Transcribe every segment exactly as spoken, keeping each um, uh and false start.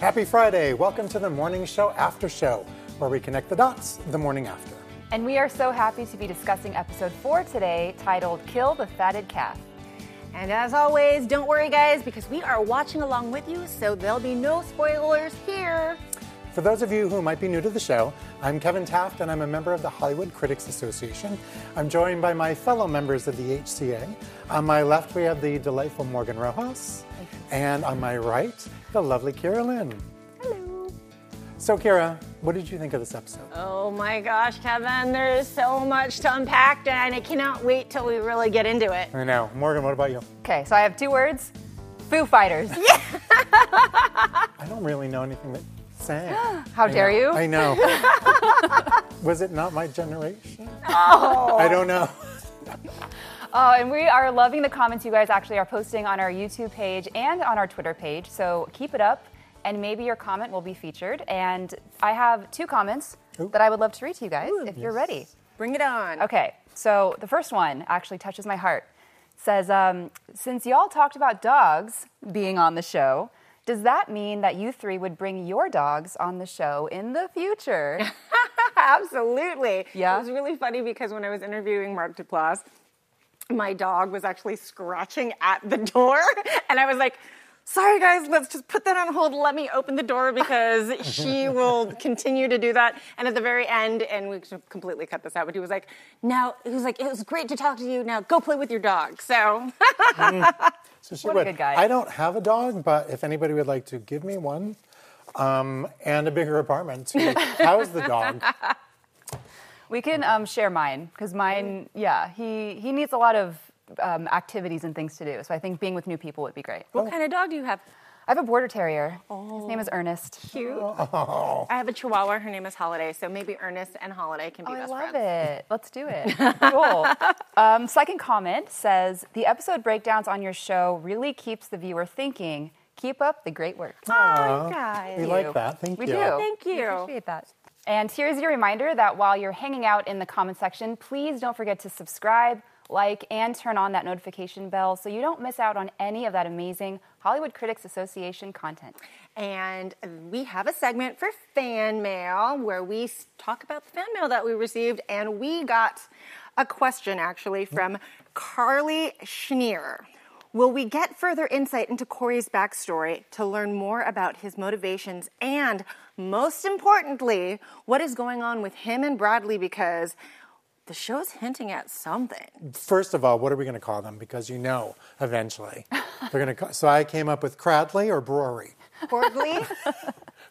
Happy Friday. Welcome to The Morning Show After Show, where we connect the dots the morning after. And we are so happy to be discussing episode four today, titled Kill the Fatted Calf. And as always, don't worry, guys, because we are watching along with you, so there'll be no spoilers here. For those of you who might be new to the show, I'm Kevin Taft, and I'm a member of the Hollywood Critics Association. I'm joined by my fellow members of the H C A. On my left, we have the delightful Morgan Rojas, and on my right, the lovely Kira Lynn. Hello. So, Kira, what did you think of this episode? Oh my gosh, Kevin, there is so much to unpack, and I cannot wait till we really get into it. I know. Morgan, what about you? Okay, so I have two words. Foo Fighters. Yeah. I don't really know anything that sang. How I dare know. You? I know. Was it not my generation? Oh. I don't know. Oh, and we are loving the comments you guys actually are posting on our YouTube page and on our Twitter page, so keep it up. And maybe your comment will be featured. And I have two comments Ooh. That I would love to read to you guys Ooh, if yes. you're ready. Bring it on. Okay, so the first one actually touches my heart. It says, um, since y'all talked about dogs being on the show, does that mean that you three would bring your dogs on the show in the future? Absolutely. Yeah. It was really funny because when I was interviewing Mark Duplass, my dog was actually scratching at the door. And I was like, sorry, guys, let's just put that on hold. Let me open the door because she will continue to do that. And at the very end, and we completely cut this out, but he was like, now, he was like, it was great to talk to you. Now go play with your dog. So, mm. so she what would. A good guy. I don't have a dog, but if anybody would like to give me one um, and a bigger apartment to house the dog. We can um, share mine because mine, yeah, he, he needs a lot of Um, activities and things to do. So I think being with new people would be great. What oh. kind of dog do you have? I have a border terrier. Oh. His name is Ernest. Cute. Oh. I have a chihuahua. Her name is Holiday. So maybe Ernest and Holiday can be oh, best friends. I love friends. It. Let's do it. Cool. Um, second comment says, the episode breakdowns on your show really keeps the viewer thinking. Keep up the great work. Oh, guys. We like that. Thank we you. We do. Thank you. We appreciate that. And here's your reminder that while you're hanging out in the comment section, please don't forget to subscribe, like, and turn on that notification bell so you don't miss out on any of that amazing Hollywood Critics Association content. And we have a segment for fan mail where we talk about the fan mail that we received, and we got a question actually from Carly Schneer. Will we get further insight into Corey's backstory to learn more about his motivations and, most importantly, what is going on with him and Bradley because the show's hinting at something. First of all, what are we going to call them? Because you know, eventually, they're going to. So I came up with Cradley or Brewery. Cordley.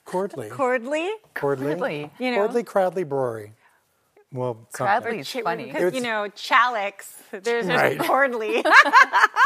Cordley. Cordley. Cordley. You know. Cordley, Cradley, Brewery. Well, Cradley is funny. Because, you know, Chalix. There's, there's right. Cordley.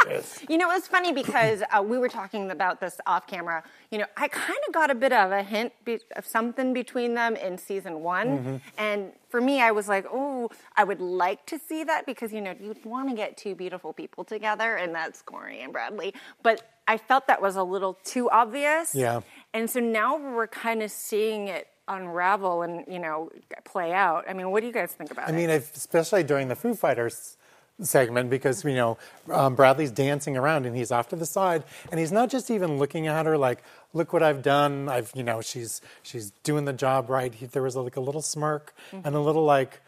Yes. You know, it was funny because uh, we were talking about this off camera. You know, I kind of got a bit of a hint be- of something between them in season one. Mm-hmm. And for me, I was like, oh, I would like to see that because, you know, you'd want to get two beautiful people together. And that's Corey and Bradley. But I felt that was a little too obvious. Yeah. And so now we're kind of seeing it unravel and, you know, play out. I mean, what do you guys think about I it? I mean, especially during the Foo Fighters segment because, you know, um, Bradley's dancing around and he's off to the side and he's not just even looking at her like, look what I've done. I've, you know, she's she's doing the job right. He, there was like a little smirk mm-hmm. and a little like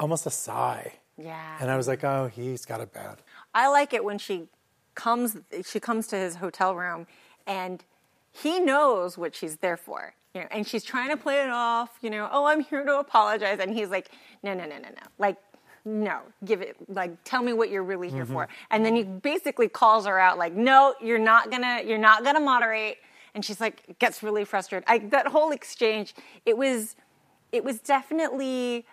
almost a sigh. Yeah. And I was like, oh, he's got it bad. I like it when she comes, she comes to his hotel room and he knows what she's there for. You know, and she's trying to play it off, you know, oh, I'm here to apologize. And he's like, no, no, no, no, no. Like, no, give it, like, tell me what you're really here mm-hmm. for. And then he basically calls her out, like, no, you're not gonna, you're not gonna moderate. And she's like, gets really frustrated. I, that whole exchange, it was, it was definitely,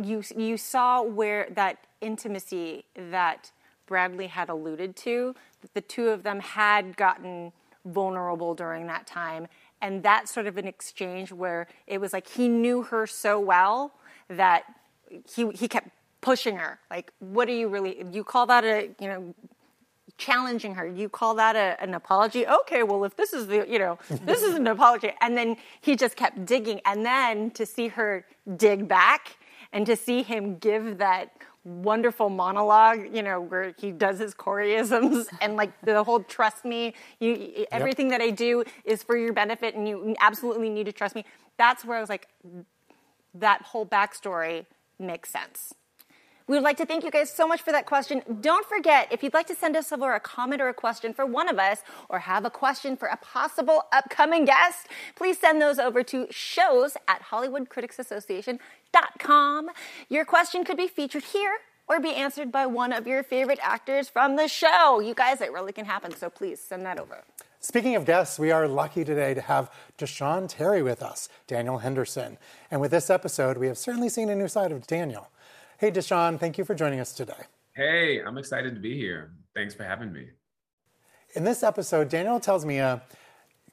you, you saw where that intimacy that Bradley had alluded to, that the two of them had gotten vulnerable during that time. And that sort of an exchange where it was like he knew her so well that he he kept pushing her. Like, what are you really, you call that a, you know, challenging her. You call that a, an apology? Okay, well, if this is the, you know, this is an apology. And then he just kept digging. And then to see her dig back and to see him give that wonderful monologue, you know, where he does his Coreyisms and like the whole trust me, you, everything yep. that I do is for your benefit and you absolutely need to trust me. That's where I was like, that whole backstory makes sense. We would like to thank you guys so much for that question. Don't forget, if you'd like to send us over a comment or a question for one of us or have a question for a possible upcoming guest, please send those over to shows at Hollywood Critics Association dot com. Your question could be featured here or be answered by one of your favorite actors from the show. You guys, it really can happen, so please send that over. Speaking of guests, we are lucky today to have Desean Terry with us, Daniel Henderson. And with this episode, we have certainly seen a new side of Daniel. Hey, Desean, thank you for joining us today. Hey, I'm excited to be here. Thanks for having me. In this episode, Daniel tells Mia,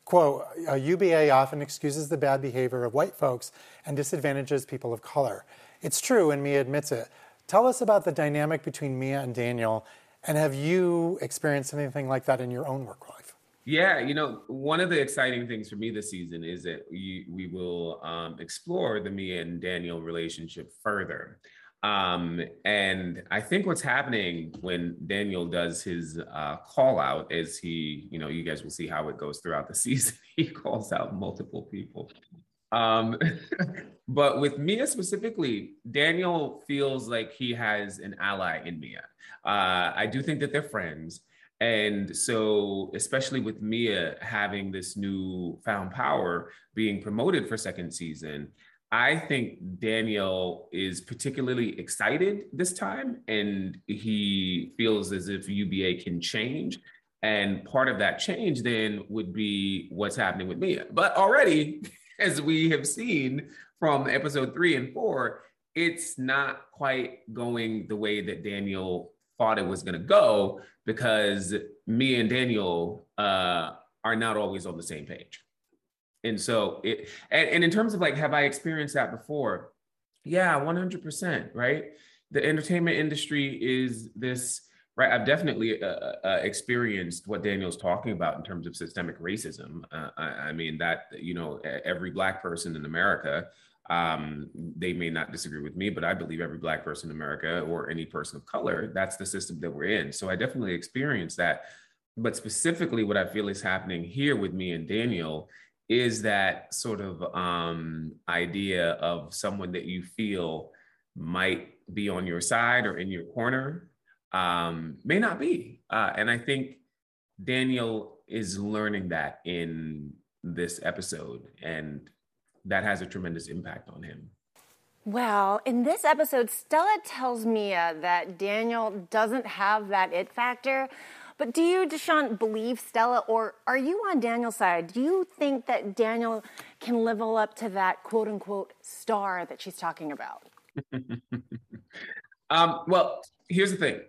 quote, a U B A often excuses the bad behavior of white folks and disadvantages people of color. It's true, and Mia admits it. Tell us about the dynamic between Mia and Daniel, and have you experienced anything like that in your own work life? Yeah, you know, one of the exciting things for me this season is that we, we will um, explore the Mia and Daniel relationship further. Um, and I think what's happening when Daniel does his uh, call out is he, you know, you guys will see how it goes throughout the season. He calls out multiple people. Um, but with Mia specifically, Daniel feels like he has an ally in Mia. Uh, I do think that they're friends. And so, especially with Mia having this new found power, being promoted for second season, I think Daniel is particularly excited this time, and he feels as if U B A can change. And part of that change then would be what's happening with Mia. But already, as we have seen from episode three and four, it's not quite going the way that Daniel thought it was gonna go, because Mia and Daniel uh, are not always on the same page. And so, it, and, and in terms of like, have I experienced that before? Yeah, one hundred percent, right? The entertainment industry is this, right? I've definitely uh, uh, experienced what Daniel's talking about in terms of systemic racism. Uh, I, I mean, that, you know, every Black person in America, um, they may not disagree with me, but I believe every Black person in America or any person of color, that's the system that we're in. So I definitely experienced that. But specifically what I feel is happening here with me and Daniel is that sort of um, idea of someone that you feel might be on your side or in your corner, um, may not be. Uh, and I think Daniel is learning that in this episode, and that has a tremendous impact on him. Well, in this episode, Stella tells Mia that Daniel doesn't have that it factor. But do you, Desean, believe Stella, or are you on Daniel's side? Do you think that Daniel can level up to that quote-unquote star that she's talking about? um, well, here's the thing,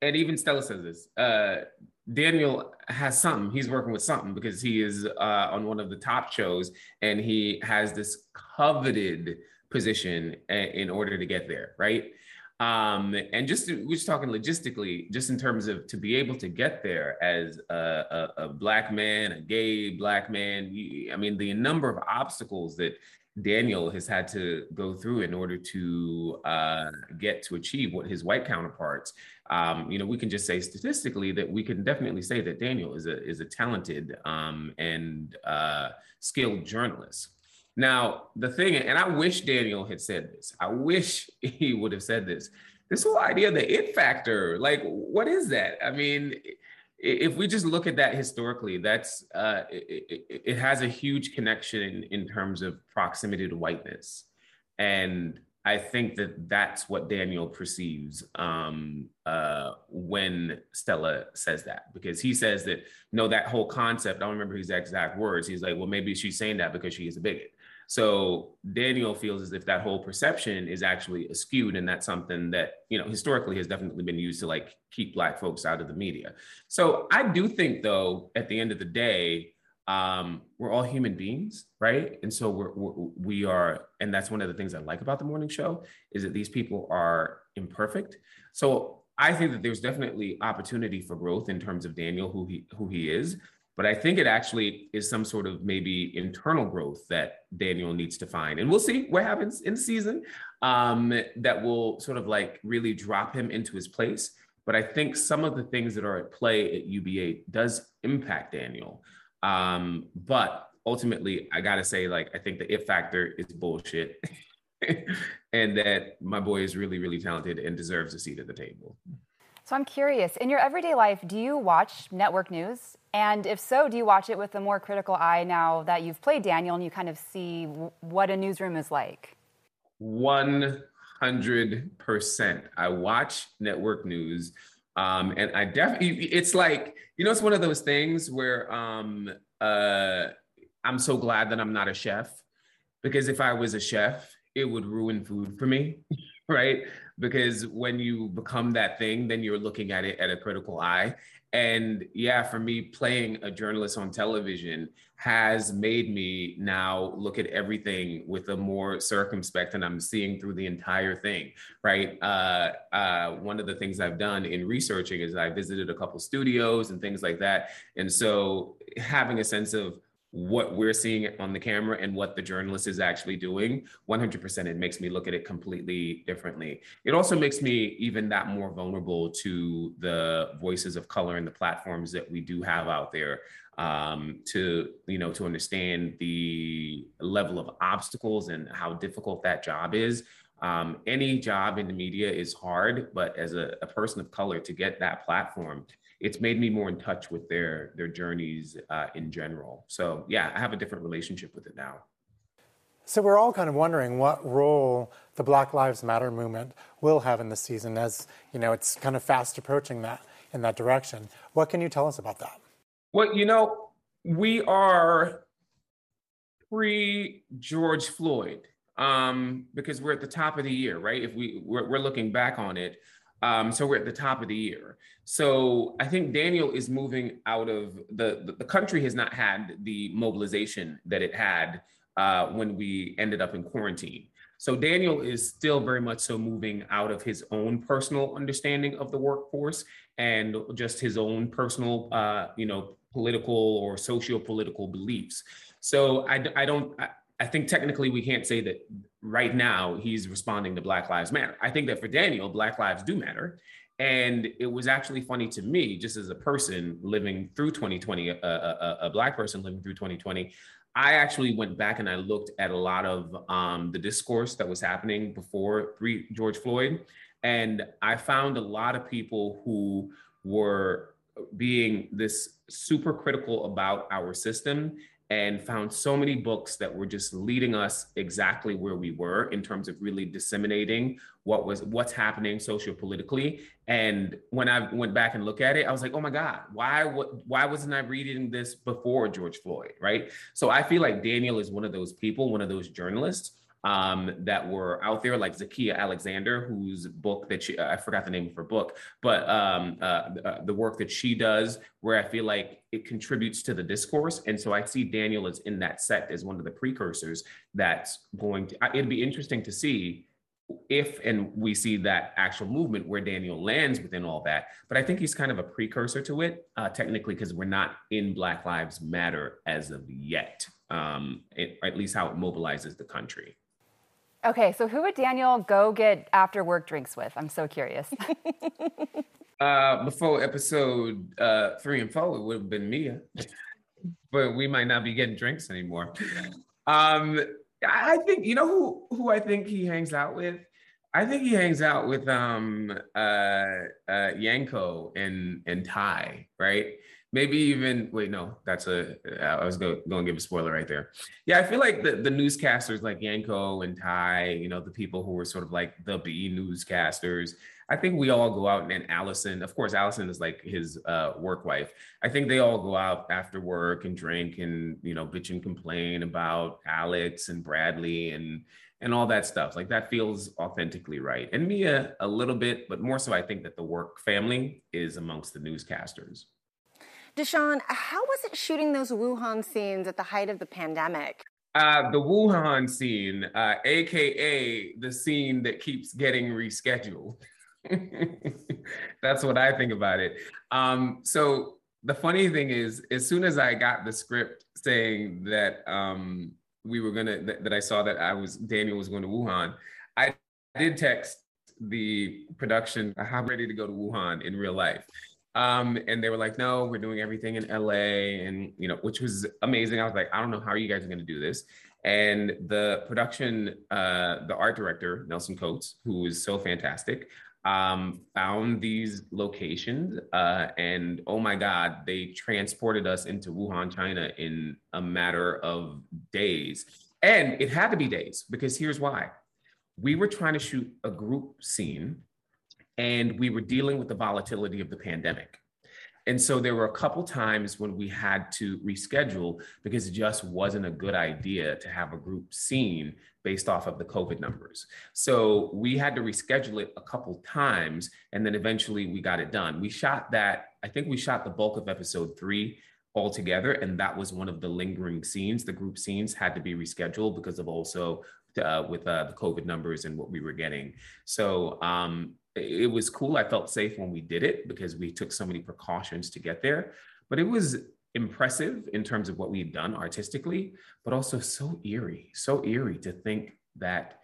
and even Stella says this. Uh, Daniel has something. He's working with something, because he is uh, on one of the top shows, and he has this coveted position a- in order to get there, right? Um, and just, we're just talking logistically, just in terms of to be able to get there as a, a, a Black man, a gay Black man. You, I mean, the number of obstacles that Daniel has had to go through in order to uh, get to achieve what his white counterparts, um, you know, we can just say statistically that we can definitely say that Daniel is a, is a talented um, and uh, skilled journalist. Now, the thing, and I wish Daniel had said this. I wish he would have said this. This whole idea of the it factor, like, what is that? I mean, if we just look at that historically, that's uh, it, it, it has a huge connection in, in terms of proximity to whiteness. And I think that that's what Daniel perceives um, uh, when Stella says that, because he says that, no, that whole concept, I don't remember his exact words. He's like, well, maybe she's saying that because she is a bigot. So Daniel feels as if that whole perception is actually askewed, and that's something that, you know, historically has definitely been used to like keep Black folks out of the media. So I do think, though, at the end of the day, um, we're all human beings, right? And so we're, we're, we are, and that's one of the things I like about The Morning Show, is that these people are imperfect. So I think that there's definitely opportunity for growth in terms of Daniel, who he who he is. But I think it actually is some sort of maybe internal growth that Daniel needs to find. And we'll see what happens in the season um, that will sort of like really drop him into his place. But I think some of the things that are at play at U B A does impact Daniel. Um, but ultimately, I gotta say, like, I think the it factor is bullshit. And that my boy is really, really talented and deserves a seat at the table. So I'm curious, in your everyday life, do you watch network news? And if so, do you watch it with a more critical eye now that you've played Daniel and you kind of see w- what a newsroom is like? one hundred percent. I watch network news. Um, and I definitely, it's like, you know, it's one of those things where um, uh, I'm so glad that I'm not a chef, because if I was a chef, it would ruin food for me, right? Because when you become that thing, then you're looking at it at a critical eye. And yeah, for me, playing a journalist on television has made me now look at everything with a more circumspect, and I'm seeing through the entire thing, right? Uh, uh, one of the things I've done in researching is I visited a couple studios and things like that. And so having a sense of what we're seeing on the camera and what the journalist is actually doing, one hundred percent, it makes me look at it completely differently. It also makes me even that more vulnerable to the voices of color and the platforms that we do have out there, um, to, you know, to understand the level of obstacles and how difficult that job is. Um, any job in the media is hard, but as a, a person of color to get that platform, it's made me more in touch with their their journeys uh, in general. So yeah, I have a different relationship with it now. So we're all kind of wondering what role the Black Lives Matter movement will have in this season, as you know, it's kind of fast approaching that in that direction. What can you tell us about that? Well, you know, we are pre-George Floyd um, because we're at the top of the year, right? If we we're, we're looking back on it. Um, so we're at the top of the year. So I think Daniel is moving out of the, the, the country has not had the mobilization that it had uh, when we ended up in quarantine. So Daniel is still very much so moving out of his own personal understanding of the workforce and just his own personal, uh, you know, political or socio-political beliefs. So I, I don't, I, I think technically we can't say that right now he's responding to Black Lives Matter. I think that for Daniel, Black lives do matter. And it was actually funny to me, just as a person living through twenty twenty, a, a, a Black person living through twenty twenty, I actually went back and I looked at a lot of um, the discourse that was happening before pre- George Floyd. And I found a lot of people who were being this super critical about our system, and found so many books that were just leading us exactly where we were in terms of really disseminating what was what's happening sociopolitically. And when I went back and looked at it, I was like, oh my God, why why wasn't I reading this before George Floyd, right? So I feel like Daniel is one of those people, one of those journalists um, that were out there, like Zakiya Alexander, whose book that she, I forgot the name of her book, but um, uh, uh, the work that she does, where I feel like it contributes to the discourse. And so I see Daniel as in that sect as one of the precursors that's going to, it'd be interesting to see if, and we see that actual movement where Daniel lands within all that. But I think he's kind of a precursor to it, uh, technically, because we're not in Black Lives Matter as of yet, um, it, at least how it mobilizes the country. Okay, so who would Daniel go get after work drinks with? I'm so curious. uh, before episode uh, three and four, it would have been Mia, but we might not be getting drinks anymore. Um, I think, you know who who I think he hangs out with? I think he hangs out with um, uh, uh, Yanko and, and Ty, right? Maybe even, wait, no, that's a, I was going to give a spoiler right there. Yeah, I feel like the, the newscasters like Yanko and Ty, you know, the people who were sort of like the B newscasters, I think we all go out, and, and Allison, of course, Allison is like his uh, work wife. I think they all go out after work and drink and, you know, bitch and complain about Alex and Bradley and and all that stuff. Like that feels authentically right. And Mia a little bit, but more so I think that the work family is amongst the newscasters. Desean, how was it shooting those Wuhan scenes at the height of the pandemic? Uh, the Wuhan scene, uh, A K A the scene that keeps getting rescheduled. That's what I think about it. Um, so the funny thing is, as soon as I got the script saying that um, we were gonna, that, that I saw that I was, Daniel was going to Wuhan, I did text the production, I'm ready to go to Wuhan in real life. Um, and they were like, no, we're doing everything in L A, and, you know, which was amazing. I was like, I don't know how you guys are gonna do this. And the production, uh, the art director, Nelson Coates, who is so fantastic, um, found these locations, uh, and oh my God, they transported us into Wuhan, China in a matter of days. And it had to be days, because here's why. We were trying to shoot a group scene, and we were dealing with the volatility of the pandemic. And so there were a couple times when we had to reschedule because it just wasn't a good idea to have a group scene based off of the COVID numbers. So we had to reschedule it a couple times, and then eventually we got it done. We shot that, I think we shot the bulk of episode three altogether, and that was one of the lingering scenes. The group scenes had to be rescheduled because of also uh, with uh, the COVID numbers and what we were getting. So, um, it was cool. I felt safe when we did it because we took so many precautions to get there, but it was impressive in terms of what we've done artistically, but also so eerie, so eerie to think that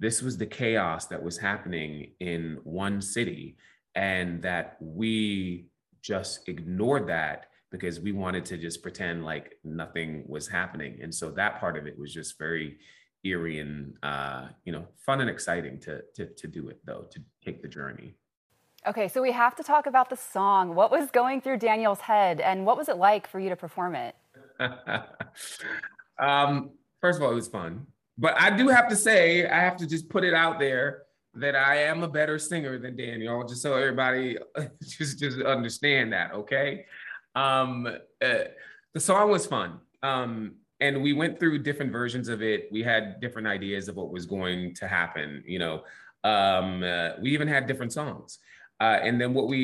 this was the chaos that was happening in one city, and that we just ignored that because we wanted to just pretend like nothing was happening. And so that part of it was just very eerie and, uh, you know, fun and exciting to, to to do it, though, to take the journey. Okay, so we have to talk about the song. What was going through Daniel's head, and what was it like for you to perform it? um, first of all, it was fun. But I do have to say, I have to just put it out there that I am a better singer than Daniel, just so everybody just, just understand that, okay? Um, uh, the song was fun. Um, And we went through different versions of it. We had different ideas of what was going to happen. You know, um, uh, we even had different songs. Uh, and then what we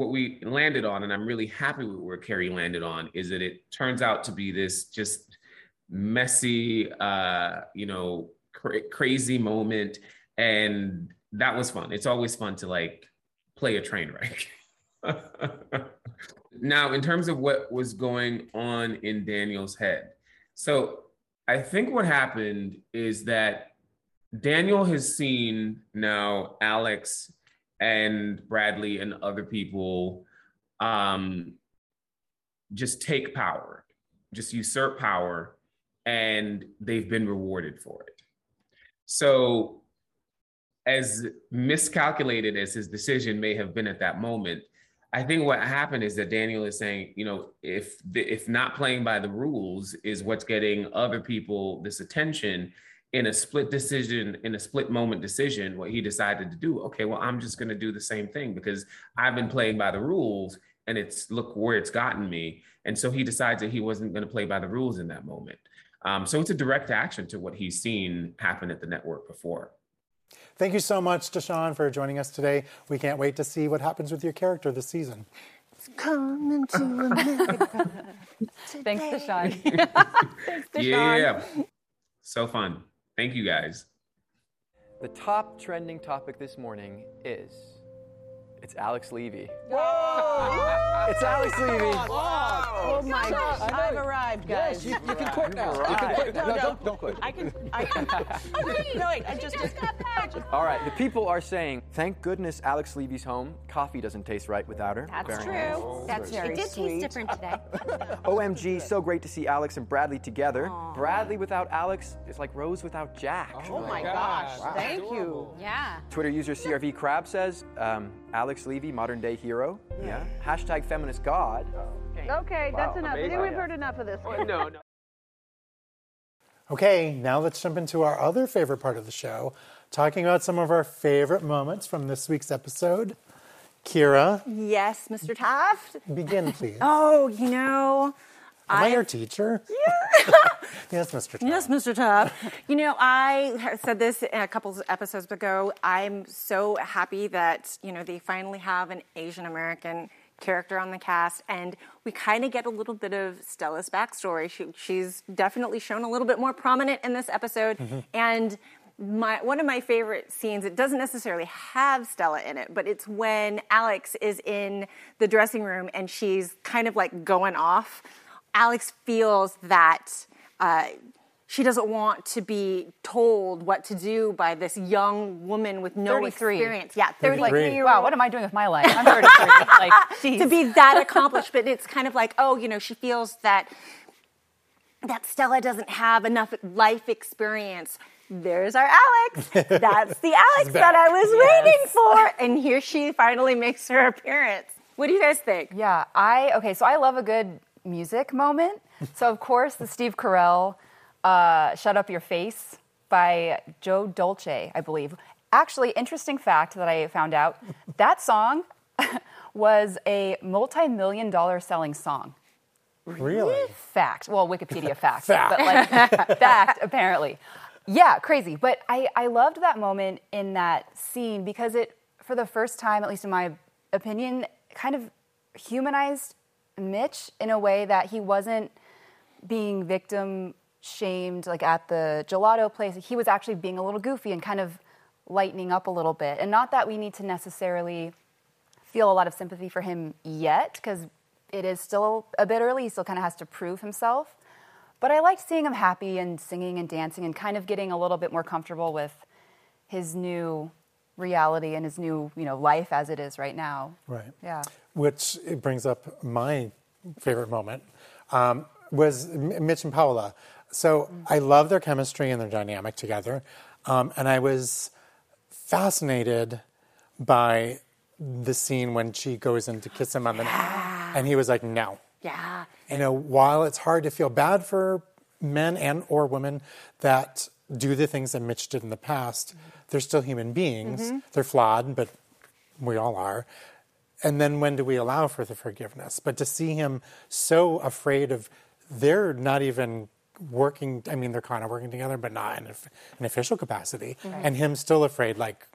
what we landed on, and I'm really happy with where Carrie landed on, is that it turns out to be this just messy, uh, you know, cra- crazy moment. And that was fun. It's always fun to like play a train wreck. Now, in terms of what was going on in Daniel's head, so I think what happened is that Daniel has seen now Alex and Bradley and other people um, just take power, just usurp power, and they've been rewarded for it. So as miscalculated as his decision may have been at that moment, I think what happened is that Daniel is saying, you know, if the, if not playing by the rules is what's getting other people this attention, in a split decision, in a split moment decision, what he decided to do, okay, well, I'm just gonna do the same thing because I've been playing by the rules and it's, look where it's gotten me. And so he decides that he wasn't gonna play by the rules in that moment. Um, so it's a direct action to what he's seen happen at the network before. Thank you so much, Desean, for joining us today. We can't wait to see what happens with your character this season. It's coming to America. Thanks, Desean. Thanks, Desean. Yeah, so fun. Thank you, guys. The top trending topic this morning is it's Alex Levy. Whoa! It's Alex Levy. Whoa. Whoa. Oh my gosh! I've arrived, guys. Yes, you, you can quit now. You can quit. No, no, don't, don't quit. I can. I can. No, wait. I just, just got packed. All right. The people are saying, "Thank goodness Alex Levy's home. Coffee doesn't taste right without her." That's very true. Nice. Oh, that's very sweet. It did taste different today. O M G! So great to see Alex and Bradley together. Aww. Bradley without Alex is like Rose without Jack. Oh, oh my gosh! Wow. Thank you. Yeah. Twitter user C R V Crab says, um, "Alex." Alex Levy, modern-day hero. Yeah. yeah. Hashtag feminist god. Okay, okay wow. that's enough. Amazing. I think we've heard enough of this. Oh, no, no. Okay, now let's jump into our other favorite part of the show, talking about some of our favorite moments from this week's episode. Kira. Yes, Mister Taft. Begin, please. Oh, you know... Am I your teacher? Yeah. Yes, Mister Taft. Yes, Mister Taft. You know, I said this a couple episodes ago. I'm so happy that, you know, they finally have an Asian American character on the cast, and we kind of get a little bit of Stella's backstory. She, she's definitely shown a little bit more prominent in this episode, mm-hmm. and My, one of my favorite scenes, it doesn't necessarily have Stella in it, but it's when Alex is in the dressing room and she's kind of like going off. Alex feels that uh, she doesn't want to be told what to do by this young woman with no thirty-three experience. Yeah, thirty-three. Wow, what am I doing with my life? I'm thirty-three. Like, geez. To be that accomplished, but it's kind of like, oh, you know, she feels that that Stella doesn't have enough life experience. There's our Alex. That's the Alex that I was yes. waiting for. And here she finally makes her appearance. What do you guys think? Yeah, I, okay, so I love a good music moment. So, of course, the Steve Carell, uh, Shut Up Your Face by Joe Dolce, I believe. Actually, interesting fact that I found out, that song was a multi-million dollar selling song. Really? Fact. Well, Wikipedia fact. Fact. But, like, fact, apparently. Yeah, crazy. But I, I loved that moment in that scene because it, for the first time, at least in my opinion, kind of humanized Mitch in a way that he wasn't being victim shamed like at the gelato place. He was actually being a little goofy and kind of lightening up a little bit. And not that we need to necessarily feel a lot of sympathy for him yet, because it is still a bit early. He still kind of has to prove himself. But I liked seeing him happy and singing and dancing and kind of getting a little bit more comfortable with his new reality and his new, you know, life as it is right now. Right. Yeah. Which it brings up my favorite moment um, was Mitch and Paola. So mm-hmm. I love their chemistry and their dynamic together. Um, and I was fascinated by the scene when she goes in to kiss him on the neck. And he was like, no. Yeah. You know, while it's hard to feel bad for men and or women that do the things that Mitch did in the past, mm-hmm. they're still human beings. Mm-hmm. They're flawed, but we all are. And then when do we allow for the forgiveness? But to see him so afraid of, they're not even working, I mean, they're kind of working together, but not in an official capacity. Mm-hmm. And him still afraid, like...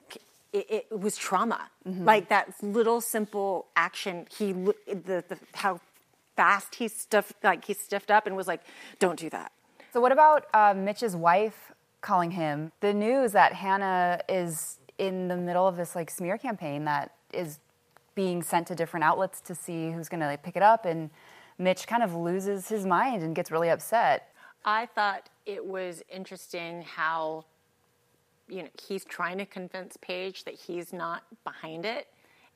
It, it was trauma. Mm-hmm. Like that little simple action, he, the, the how... fast he stuffed like he stiffed up and was like, don't do that. So what about uh, Mitch's wife calling him? The news that Hannah is in the middle of this like smear campaign that is being sent to different outlets to see who's going to like, pick it up, and Mitch kind of loses his mind and gets really upset. I thought it was interesting how, you know, he's trying to convince Paige that he's not behind it,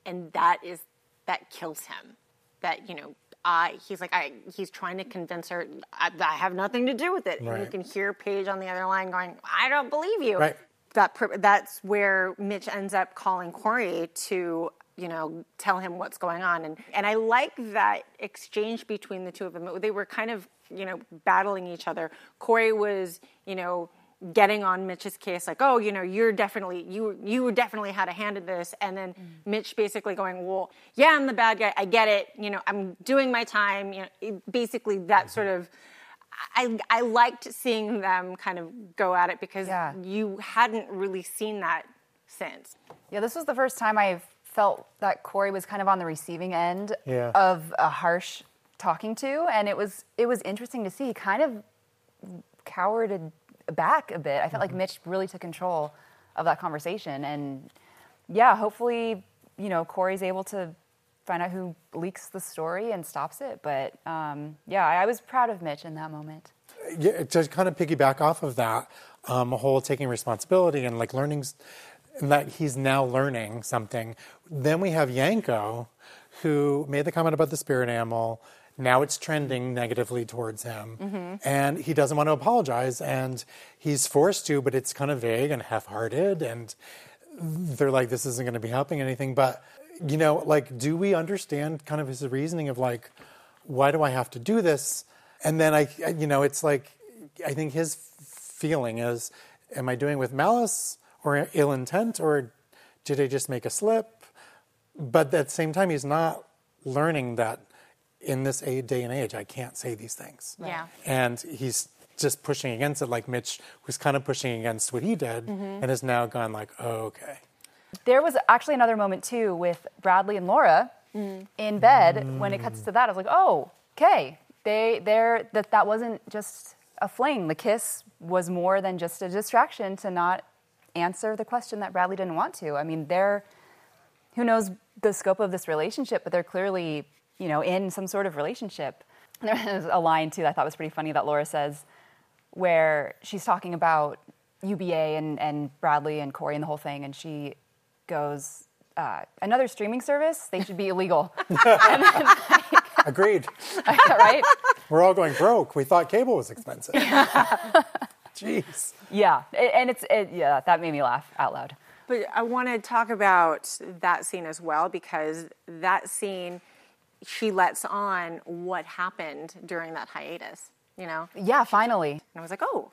and that is that kills him. That, you know, Uh, he's like, I, he's trying to convince her, I, I have nothing to do with it. Right. And you can hear Paige on the other line going, I don't believe you. Right. That That's where Mitch ends up calling Corey to, you know, tell him what's going on. And, and I like that exchange between the two of them. They were kind of, you know, battling each other. Corey was, you know, getting on Mitch's case, like, oh, you know, you're definitely, you you definitely had a hand in this. And then mm. Mitch basically going, well, yeah, I'm the bad guy. I get it. You know, I'm doing my time. You know, it, basically that sort of, I I liked seeing them kind of go at it because yeah. you hadn't really seen that since. Yeah, this was the first time I felt that Corey was kind of on the receiving end yeah. of a harsh talking to. And it was, it was interesting to see. He kind of cowered and back a bit. I felt like Mitch really took control of that conversation, and yeah, hopefully, you know, Corey's able to find out who leaks the story and stops it. But um, yeah, I was proud of Mitch in that moment. Yeah, to kind of piggyback off of that um, whole taking responsibility and like learning and that he's now learning something. Then we have Yanko, who made the comment about the spirit animal. Now it's trending negatively towards him. Mm-hmm. And he doesn't want to apologize. And he's forced to, but it's kind of vague and half-hearted. And they're like, this isn't going to be helping anything. But, you know, like, do we understand kind of his reasoning of, like, why do I have to do this? And then, I, you know, it's like, I think his feeling is, am I doing it with malice or ill intent? Or did I just make a slip? But at the same time, he's not learning that in this day and age, I can't say these things. Yeah. And he's just pushing against it, like Mitch was kind of pushing against what he did, mm-hmm. and has now gone like, oh, okay. There was actually another moment, too, with Bradley and Laura mm. in bed. Mm. When it cuts to that, I was like, oh, okay. They, they're, that, that wasn't just a fling. The kiss was more than just a distraction to not answer the question that Bradley didn't want to. I mean, they're, who knows the scope of this relationship, but they're clearly, you know, in some sort of relationship. And there's a line, too, that I thought was pretty funny that Laura says, where she's talking about U B A and, and Bradley and Corey and the whole thing, and she goes, uh, another streaming service? They should be illegal. And then, like, agreed. Right? We're all going broke. We thought cable was expensive. Jeez. Yeah, and it's it, yeah, that made me laugh out loud. But I want to talk about that scene as well, because that scene, she lets on what happened during that hiatus, you know? Yeah, finally. And I was like, oh,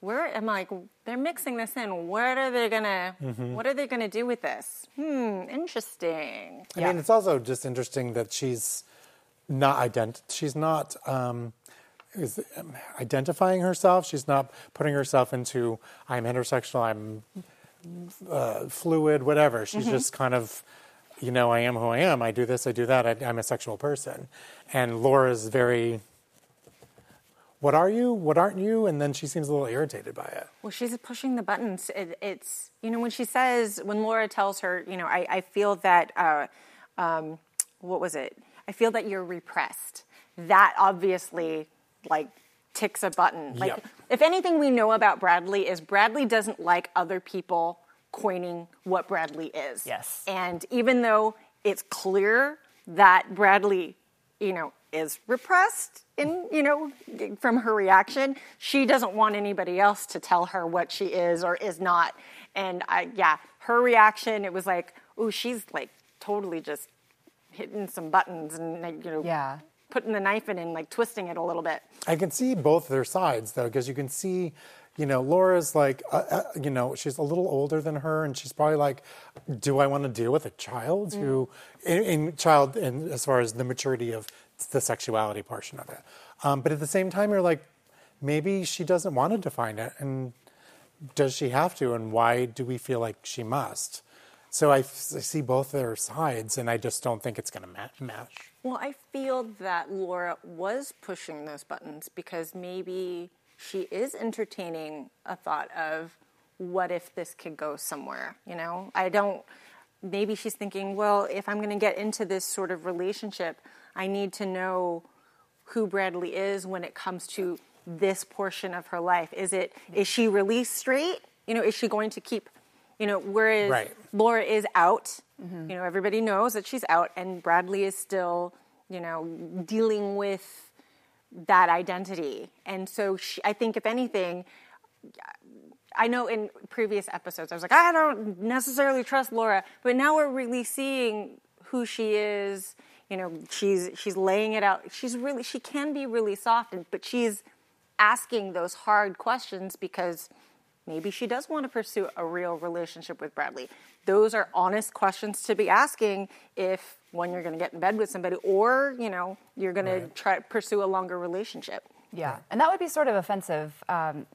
where, I'm like, they're mixing this in. What are they going to, mm-hmm. what are they going to do with this? Hmm, interesting. I yeah. mean, it's also just interesting that she's not, ident- she's not um, is, um, identifying herself. She's not putting herself into, I'm intersectional, I'm uh, fluid, whatever. She's mm-hmm. just kind of, you know, I am who I am. I do this, I do that. I, I'm a sexual person. And Laura's very, what are you? What aren't you? And then she seems a little irritated by it. Well, she's pushing the buttons. It, it's, you know, when she says, when Laura tells her, you know, I, I feel that, uh, um, what was it? I feel that you're repressed. That obviously, like, ticks a button. Like, yep. If anything we know about Bradley is Bradley doesn't like other people coining what Bradley is. Yes. And even though it's clear that Bradley, you know, is repressed in, you know, from her reaction, she doesn't want anybody else to tell her what she is or is not. And I, yeah, her reaction, it was like, oh, she's like totally just hitting some buttons and, like, you know, yeah. putting the knife in and like twisting it a little bit. I can see both their sides though, because you can see, you know, Laura's like, uh, uh, you know, she's a little older than her, and she's probably like, do I want to deal with a child mm. who, in, in child, in, as far as the maturity of the sexuality portion of it. Um, but at the same time, you're like, maybe she doesn't want to define it, and does she have to, and why do we feel like she must? So I, f- I see both their sides, and I just don't think it's going to ma- match. Well, I feel that Laura was pushing those buttons because maybe she is entertaining a thought of, what if this could go somewhere, you know? I don't, maybe she's thinking, well, if I'm going to get into this sort of relationship, I need to know who Bradley is when it comes to this portion of her life. Is it, is she released straight? You know, is she going to keep, you know, whereas right. Laura is out, mm-hmm. you know, everybody knows that she's out, and Bradley is still, you know, dealing with that identity. And so she, I think if anything, I know in previous episodes I was like, I don't necessarily trust Laura, but now we're really seeing who she is. You know, she's she's laying it out. She's really, she can be really soft, and, but she's asking those hard questions because maybe she does want to pursue a real relationship with Bradley. Those are honest questions to be asking if, when you're going to get in bed with somebody, or, you know, you're going right. to try pursue a longer relationship. Yeah, right. And that would be sort of offensive. Um,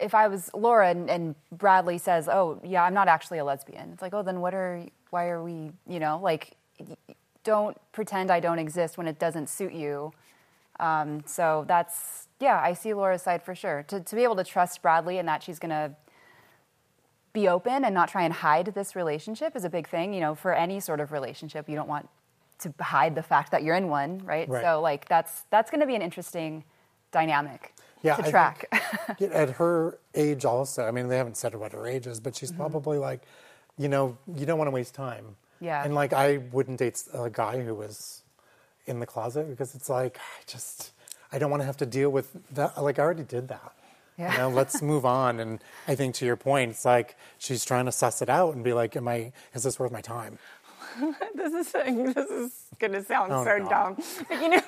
if I was Laura and, and Bradley says, oh, yeah, I'm not actually a lesbian. It's like, oh, then what are, why are we, you know, like, don't pretend I don't exist when it doesn't suit you. Um, so that's, yeah, I see Laura's side for sure. To, to be able to trust Bradley and that she's going to be open and not try and hide this relationship is a big thing. You know, for any sort of relationship, you don't want to hide the fact that you're in one, right? right. So, like, that's that's going to be an interesting dynamic yeah, to track. Think, at her age also, I mean, they haven't said what her age is, but she's mm-hmm. probably like, you know, you don't want to waste time. Yeah. And, like, I wouldn't date a guy who was in the closet because it's like, I just, I don't want to have to deal with that. Like, I already did that. Yeah. You know, let's move on. And I think to your point, it's like she's trying to suss it out and be like, "Am I? Is this worth my time?" This is this is gonna sound oh, so God. dumb. But, you know,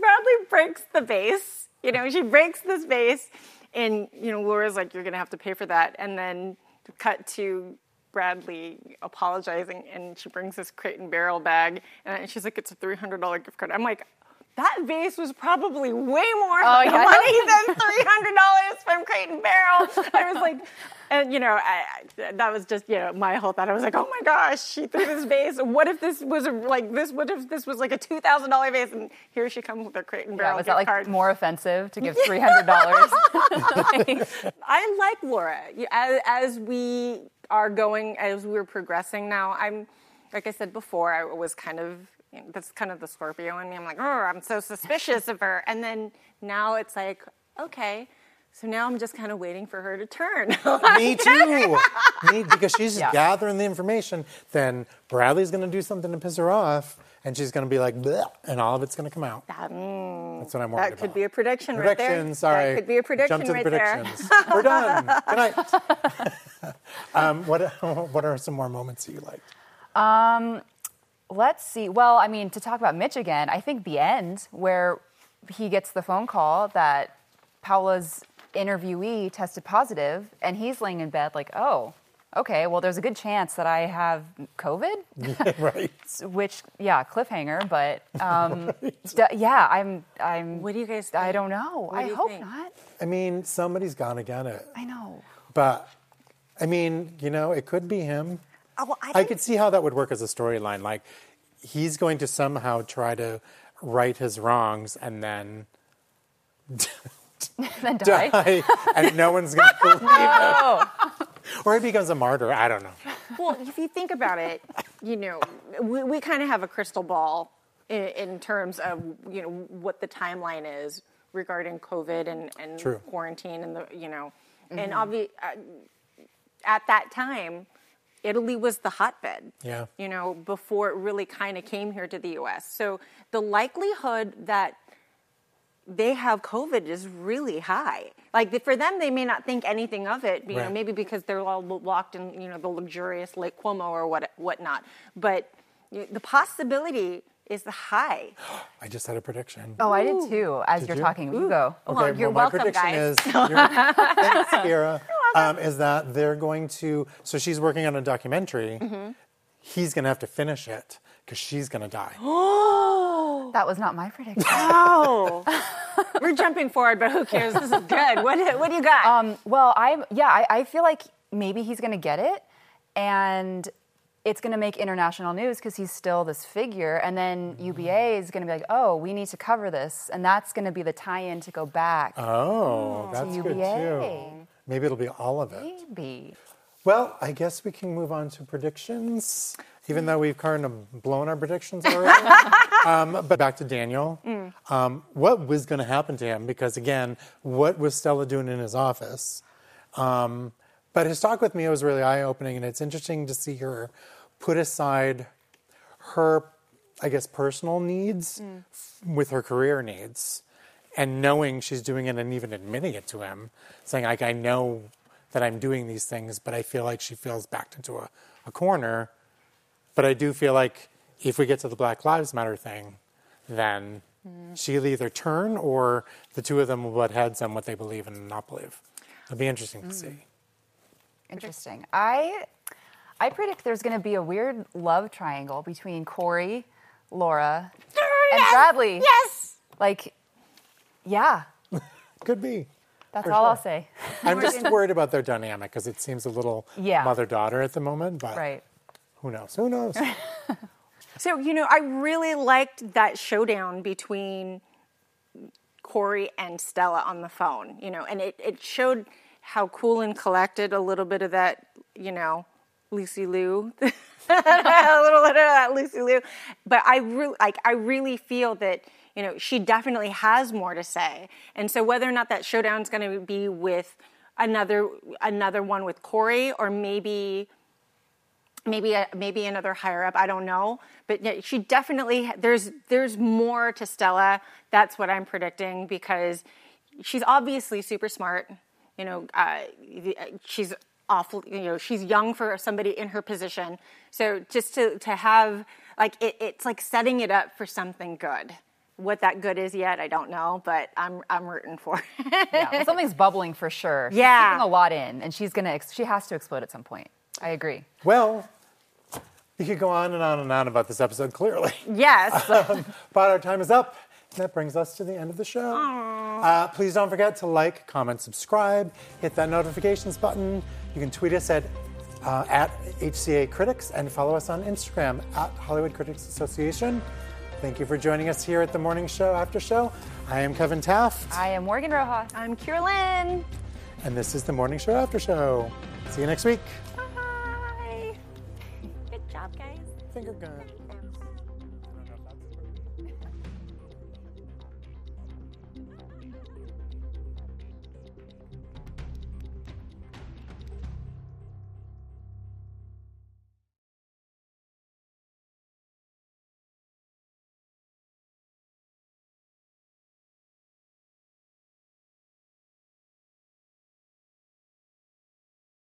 Bradley breaks the vase. You know, she breaks this vase, and you know, Laura's like, "You're gonna have to pay for that." And then cut to Bradley apologizing, and she brings this Crate and Barrel bag, and she's like, "It's a three hundred dollars gift card." I'm like, That vase was probably way more oh, yeah, money than three hundred dollars from Crate and Barrel. I was like, and you know, I, I, that was just, you know, my whole thought. I was like, oh my gosh, she threw this vase. What if this was a, like this? What if this was like a two thousand dollars vase? And here she comes with her Crate and Barrel. Yeah, was that like card. More offensive to give three hundred dollars? Like, I like Laura. As, as we are going, as we're progressing now, I'm, like I said before, I was kind of. You know, that's kind of the Scorpio in me. I'm like, oh, I'm so suspicious of her. And then now it's like, okay, so now I'm just kind of waiting for her to turn. Me too. Me, because she's yeah. gathering the information. Then Bradley's going to do something to piss her off, and she's going to be like, and all of it's going to come out. That, mm, that's what I'm worried about. That could be a prediction right there. Prediction, sorry. That could be a prediction right there. Jump to the predictions. We're done. Good night. um, what, what are some more moments that you liked? Um... Let's see. Well, I mean, to talk about Mitch again, I think the end where he gets the phone call that Paola's interviewee tested positive, and he's laying in bed like, oh, okay, well, there's a good chance that I have COVID. Yeah, right. Which, yeah, cliffhanger, but um, right. d- yeah, I'm, I'm. What do you guys think? I don't know. What I do hope think? Not. I mean, somebody's gonna get it. I know. But, I mean, you know, it could be him. Oh, well, I, I could see how that would work as a storyline. Like, he's going to somehow try to right his wrongs and then... then die. die. And no one's going to believe no. him. Or he becomes a martyr. I don't know. Well, if you think about it, you know, we, we kind of have a crystal ball in, in terms of, you know, what the timeline is regarding COVID and, and True. quarantine and, the you know, mm-hmm. and obvi- uh, at that time... Italy was the hotbed, yeah. you know, before it really kind of came here to the U S. So the likelihood that they have COVID is really high. Like, for them, they may not think anything of it, you right. know, maybe because they're all locked in, you know, the luxurious Lake Cuomo or what whatnot. But you know, the possibility is high. I just had a prediction. Oh, Ooh. I did too, as did you're you? Talking. Ooh. You go. Okay, well, you're well, welcome, my prediction guys. Is, thanks, Kira. Um, is that they're going to, so she's working on a documentary. Mm-hmm. He's going to have to finish it because she's going to die. Oh, that was not my prediction. No. We're jumping forward, but who cares? This is good. What, what do you got? Um, well, I'm, yeah, I, I feel like maybe he's going to get it and it's going to make international news because he's still this figure. And then U B A is going to be like, oh, we need to cover this. And that's going to be the tie-in to go back. Oh, that's U B A. Good too. Maybe it'll be all of it. Maybe. Well, I guess we can move on to predictions, even though we've kind of blown our predictions already. um, but back to Daniel. Mm. Um, what was going to happen to him? Because, again, what was Stella doing in his office? Um, but his talk with Mia was really eye-opening, and it's interesting to see her put aside her, I guess, personal needs mm. f- with her career needs. And knowing she's doing it and even admitting it to him, saying, like, I know that I'm doing these things, but I feel like she feels backed into a, a corner. But I do feel like if we get to the Black Lives Matter thing, then mm. she'll either turn or the two of them will butt heads on what they believe and not believe. It'll be interesting mm. to see. Interesting. I, I predict there's going to be a weird love triangle between Corey, Laura, and yes! Bradley. Yes! Like... Yeah. Could be. That's all sure. I'll say. I'm just worried about their dynamic because it seems a little yeah. mother-daughter at the moment, but right. who knows? Who knows? So, you know, I really liked that showdown between Corey and Stella on the phone, you know, and it, it showed how cool and collected a little bit of that, you know, Lucy Liu. a little bit of that Lucy Liu. But I re- like, I really feel that... You know, she definitely has more to say. And so whether or not that showdown's going to be with another another one with Corey or maybe maybe a, maybe another higher up, I don't know. But she definitely, there's there's more to Stella. That's what I'm predicting because she's obviously super smart. You know, uh, she's awful, you know, she's young for somebody in her position. So just to, to have, like, it, it's like setting it up for something good. What that good is yet, I don't know, but I'm I'm rooting for it. Yeah, well, something's bubbling for sure. She's yeah, keeping a lot in, and she's gonna ex- she has to explode at some point. I agree. Well, we could go on and on and on about this episode. Clearly, yes, um, but our time is up. That brings us to the end of the show. Uh, please don't forget to like, comment, subscribe, hit that notifications button. You can tweet us at uh, at H C A Critics and follow us on Instagram at Hollywood Critics Association. Thank you for joining us here at The Morning Show After Show. I am Kevin Taft. I am Morgan Rojas. I'm Kira Lynn. And this is The Morning Show After Show. See you next week. Bye. Good job, guys. Finger gun.